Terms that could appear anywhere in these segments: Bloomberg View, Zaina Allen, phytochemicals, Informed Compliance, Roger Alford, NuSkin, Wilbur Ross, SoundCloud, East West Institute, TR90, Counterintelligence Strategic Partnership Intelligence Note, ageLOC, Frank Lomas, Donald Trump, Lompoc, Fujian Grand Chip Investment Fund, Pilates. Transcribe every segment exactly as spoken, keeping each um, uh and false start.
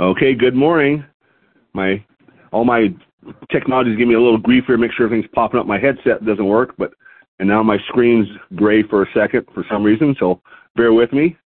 Okay, good morning. My all my technologies give me a little grief here. Make sure everything's popping up. My headset doesn't work, but and now my screen's gray for a second for some reason. So bear with me.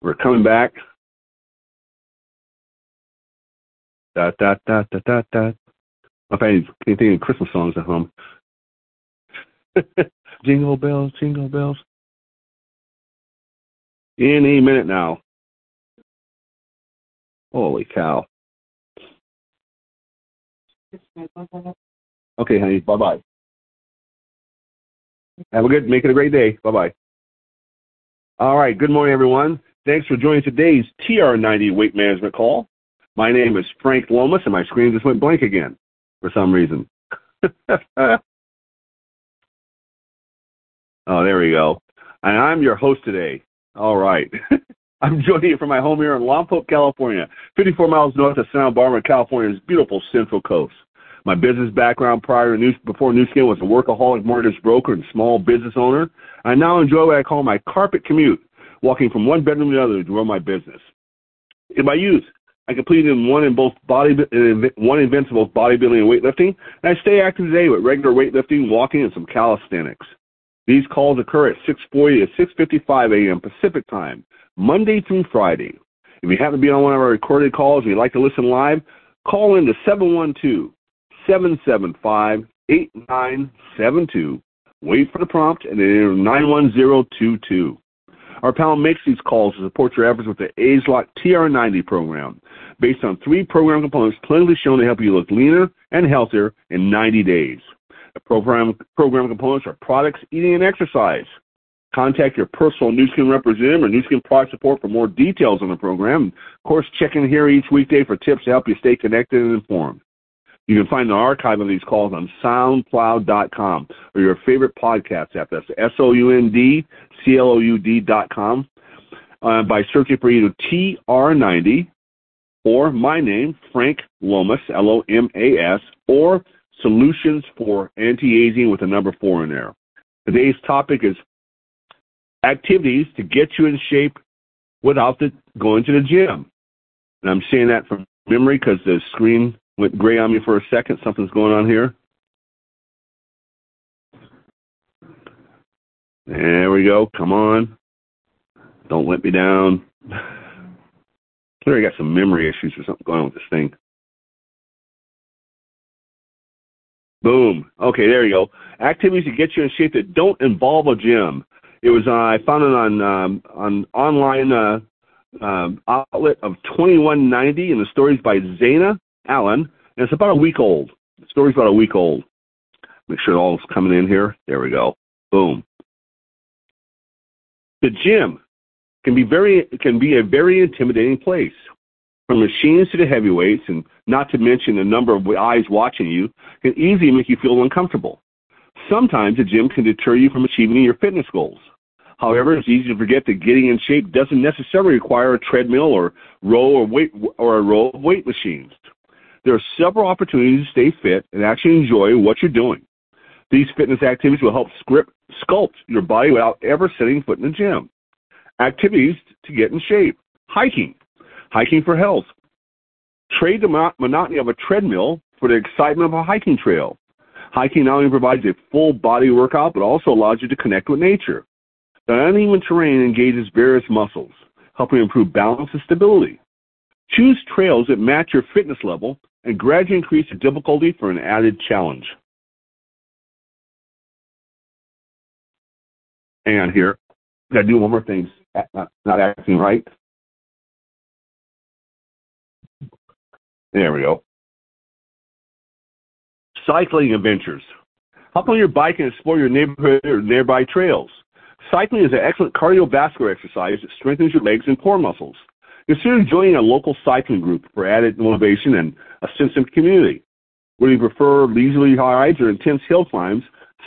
We're coming back. Da da da da da da. If I need anything in Christmas songs at home. Jingle bells, jingle bells. Any minute now. Holy cow. Okay, honey. Bye-bye. Have a good, make it a great day. Bye-bye. All right. Good morning, everyone. Thanks for joining today's T R ninety weight management call. My name is Frank Lomas, and my screen just went blank again for some reason. Oh, there we go. And I'm your host today. All right. I'm joining you from my home here in Lompoc, California, fifty-four miles north of Santa Barbara, California's beautiful Central Coast. My business background prior to New, before NuSkin was a workaholic mortgage broker and small business owner. I now enjoy what I call my carpet commute, walking from one bedroom to the other to grow my business. In my youth, I completed one in both body one events of both bodybuilding and weightlifting, and I stay active today with regular weightlifting, walking, and some calisthenics. These calls occur at six forty to six fifty-five a.m. Pacific Time, Monday through Friday. If you happen to be on one of our recorded calls and you'd like to listen live, call in to seven one two, seven seven five, eight nine seven two. Wait for the prompt and then enter nine one zero two two. Our panel makes these calls to support your efforts with the ageLOC T R ninety program, based on three program components clinically shown to help you look leaner and healthier in ninety days. The program, program components are products, eating, and exercise. Contact your personal NuSkin representative or NuSkin product support for more details on the program. Of course, check in here each weekday for tips to help you stay connected and informed. You can find an archive of these calls on SoundCloud dot com or your favorite podcast app. That's S O U N D C L O U D dot com uh, by searching for either T R ninety or my name, Frank Lomas, L O M A S, or Solutions for Anti-Aging with the number four in there. Today's topic is activities to get you in shape without the, going to the gym. And I'm saying that from memory because the screen went gray on me for a second. Something's going on here. There we go. Come on. Don't let me down. Clearly got some memory issues or something going on with this thing. Boom. Okay, there you go. Activities to get you in shape that don't involve a gym. It was uh, I found it on um, on online uh, um, outlet of twenty-one ninety, and the story's by Zaina Allen, and it's about a week old. The story's about a week old. Make sure it all's coming in here. There we go. Boom. The gym can be very can be a very intimidating place, from machines to the heavyweights, and not to mention the number of eyes watching you can easily make you feel uncomfortable. Sometimes the gym can deter you from achieving your fitness goals. However, it's easy to forget that getting in shape doesn't necessarily require a treadmill or row or weight or a row of weight machines. There are several opportunities to stay fit and actually enjoy what you're doing. These fitness activities will help script, sculpt your body without ever setting foot in the gym. Activities to get in shape. Hiking. Hiking for health. Trade the mon- monotony of a treadmill for the excitement of a hiking trail. Hiking not only provides a full-body workout, but also allows you to connect with nature. The uneven terrain engages various muscles, helping improve balance and stability. Choose trails that match your fitness level and gradually increase the difficulty for an added challenge. Hang on here. I've got to do one more thing. Not, not acting right. There we go. Cycling adventures. Hop on your bike and explore your neighborhood or nearby trails. Cycling is an excellent cardiovascular exercise that strengthens your legs and core muscles. Consider joining a local cycling group for added motivation and a sense of community. Whether you prefer leisurely rides or intense hill climbs,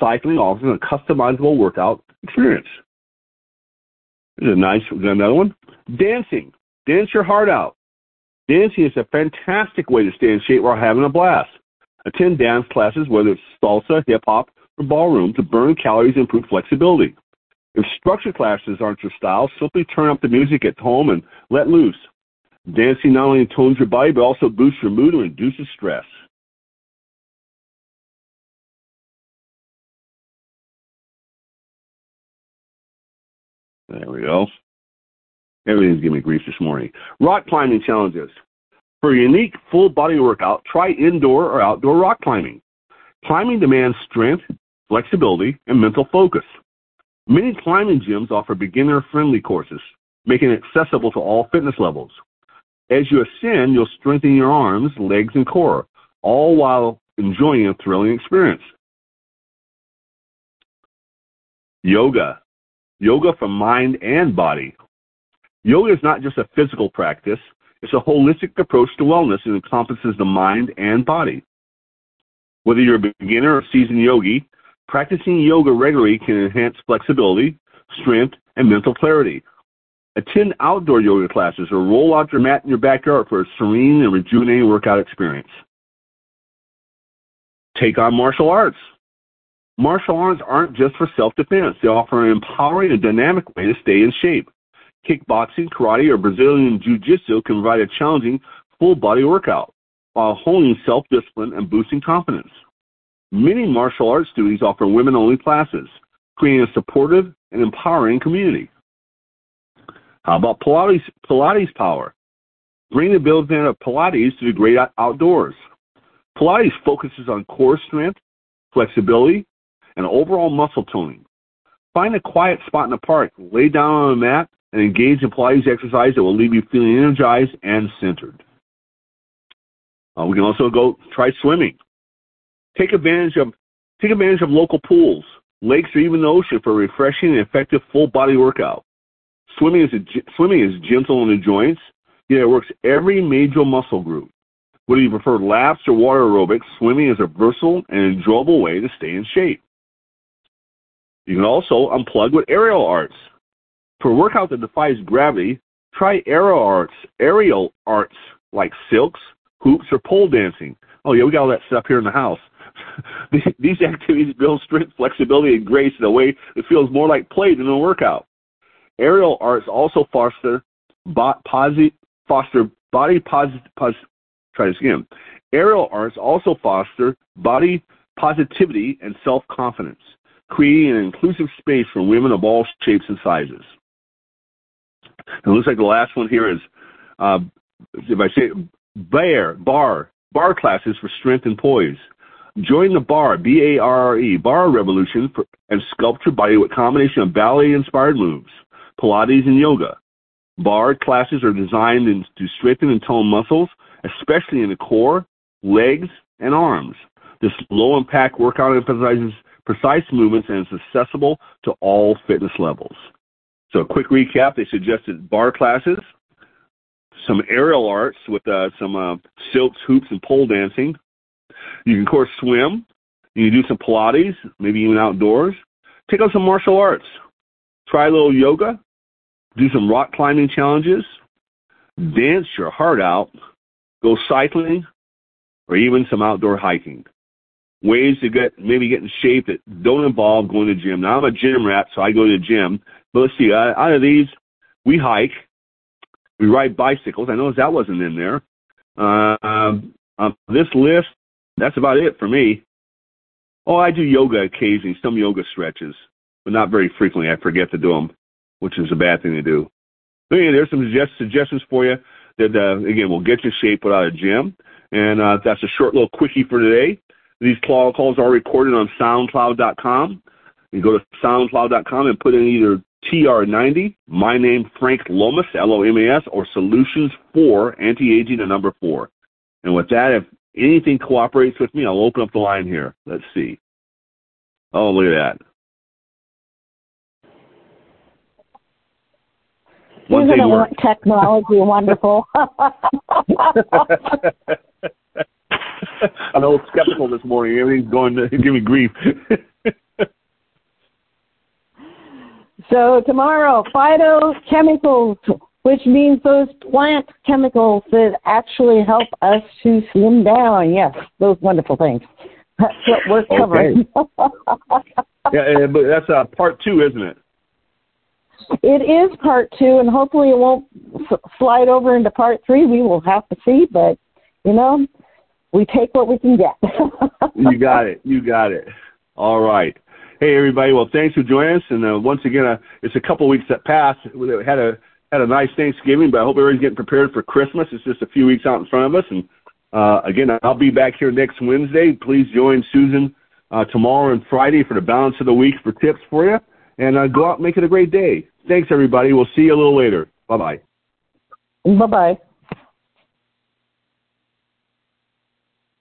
cycling offers a customizable workout experience. There's a nice another one. Dancing. Dance your heart out. Dancing is a fantastic way to stay in shape while having a blast. Attend dance classes, whether it's salsa, hip-hop, or ballroom, to burn calories and improve flexibility. If structure classes aren't your style, simply turn up the music at home and let loose. Dancing not only tones your body, but also boosts your mood and reduces stress. There we go. Everything's giving me grief this morning. Rock climbing challenges. For a unique full body workout, try indoor or outdoor rock climbing. Climbing demands strength, flexibility, and mental focus. Many climbing gyms offer beginner-friendly courses, making it accessible to all fitness levels. As you ascend, you'll strengthen your arms, legs, and core, all while enjoying a thrilling experience. Yoga. Yoga for mind and body. Yoga is not just a physical practice. It's a holistic approach to wellness and encompasses the mind and body. Whether you're a beginner or seasoned yogi, practicing yoga regularly can enhance flexibility, strength, and mental clarity. Attend outdoor yoga classes or roll out your mat in your backyard for a serene and rejuvenating workout experience. Take on martial arts. Martial arts aren't just for self-defense. They offer an empowering and dynamic way to stay in shape. Kickboxing, karate, or Brazilian jiu-jitsu can provide a challenging, full-body workout while honing self-discipline and boosting confidence. Many martial arts studios offer women-only classes, creating a supportive and empowering community. How about Pilates, Pilates power? Bring the building of Pilates to the great outdoors. Pilates focuses on core strength, flexibility, and overall muscle toning. Find a quiet spot in the park, lay down on a mat, and engage in Pilates exercise that will leave you feeling energized and centered. Uh, we can also go try swimming. Take advantage of take advantage of local pools, lakes, or even the ocean for a refreshing and effective full-body workout. Swimming is a, swimming is gentle on the joints, yet it works every major muscle group. Whether you prefer laps or water aerobics, swimming is a versatile and enjoyable way to stay in shape. You can also unplug with aerial arts. For a workout that defies gravity, try aerial arts, aerial arts like silks, hoops, or pole dancing. Oh, yeah, we got all that stuff here in the house. These activities build strength, flexibility, and grace in a way that feels more like play than a workout. Aerial arts also foster, bo- posi- foster body positive. Pos- try this again. Aerial arts also foster body positivity and self-confidence, creating an inclusive space for women of all shapes and sizes. It looks like the last one here is, uh, if I say bear, bar, bar classes for strength and poise. Join the bar, B A R R E, bar revolution, for, and sculpt your body with a combination of ballet-inspired moves, Pilates, and yoga. Bar classes are designed in, to strengthen and tone muscles, especially in the core, legs, and arms. This low-impact workout emphasizes precise movements and is accessible to all fitness levels. So a quick recap, they suggested bar classes, some aerial arts with uh, some uh, silks, hoops, and pole dancing. You can, of course, swim. You can do some Pilates, maybe even outdoors. Take on some martial arts. Try a little yoga. Do some rock climbing challenges. Dance your heart out. Go cycling or even some outdoor hiking. Ways to get maybe get in shape that don't involve going to the gym. Now, I'm a gym rat, so I go to the gym. But let's see, out of these, we hike. We ride bicycles. I noticed that wasn't in there. Uh, um, um, this list, that's about it for me. Oh, I do yoga occasionally, some yoga stretches, but not very frequently. I forget to do them, which is a bad thing to do. But anyway, there's some suggest- suggestions for you that, uh, again, will get you in shape without a gym. And uh, that's a short little quickie for today. These call calls are recorded on SoundCloud dot com. You go to SoundCloud dot com and put in either T R ninety, my name, Frank Lomas, L O M A S, or Solutions for Anti-Aging, the number four. And with that, if anything cooperates with me, I'll open up the line here. Let's see. Oh, look at that. One Isn't it technology wonderful? I'm a little skeptical this morning. Everything's going to give me grief. So tomorrow, phytochemicals, which means those plant chemicals that actually help us to slim down. Yes, those wonderful things. That's what we're covering. Okay. Yeah, but that's uh, part two, isn't it? It is part two, and hopefully it won't f- slide over into part three. We will have to see, but, you know, we take what we can get. You got it. You got it. All right. Hey, everybody. Well, thanks for joining us. And uh, once again, uh, it's a couple weeks that passed. We had a had a nice Thanksgiving, but I hope everybody's getting prepared for Christmas. It's just a few weeks out in front of us. And, uh, again, I'll be back here next Wednesday. Please join Susan uh, tomorrow and Friday for the balance of the week for tips for you. And uh, go out and make it a great day. Thanks, everybody. We'll see you a little later. Bye-bye. Bye-bye.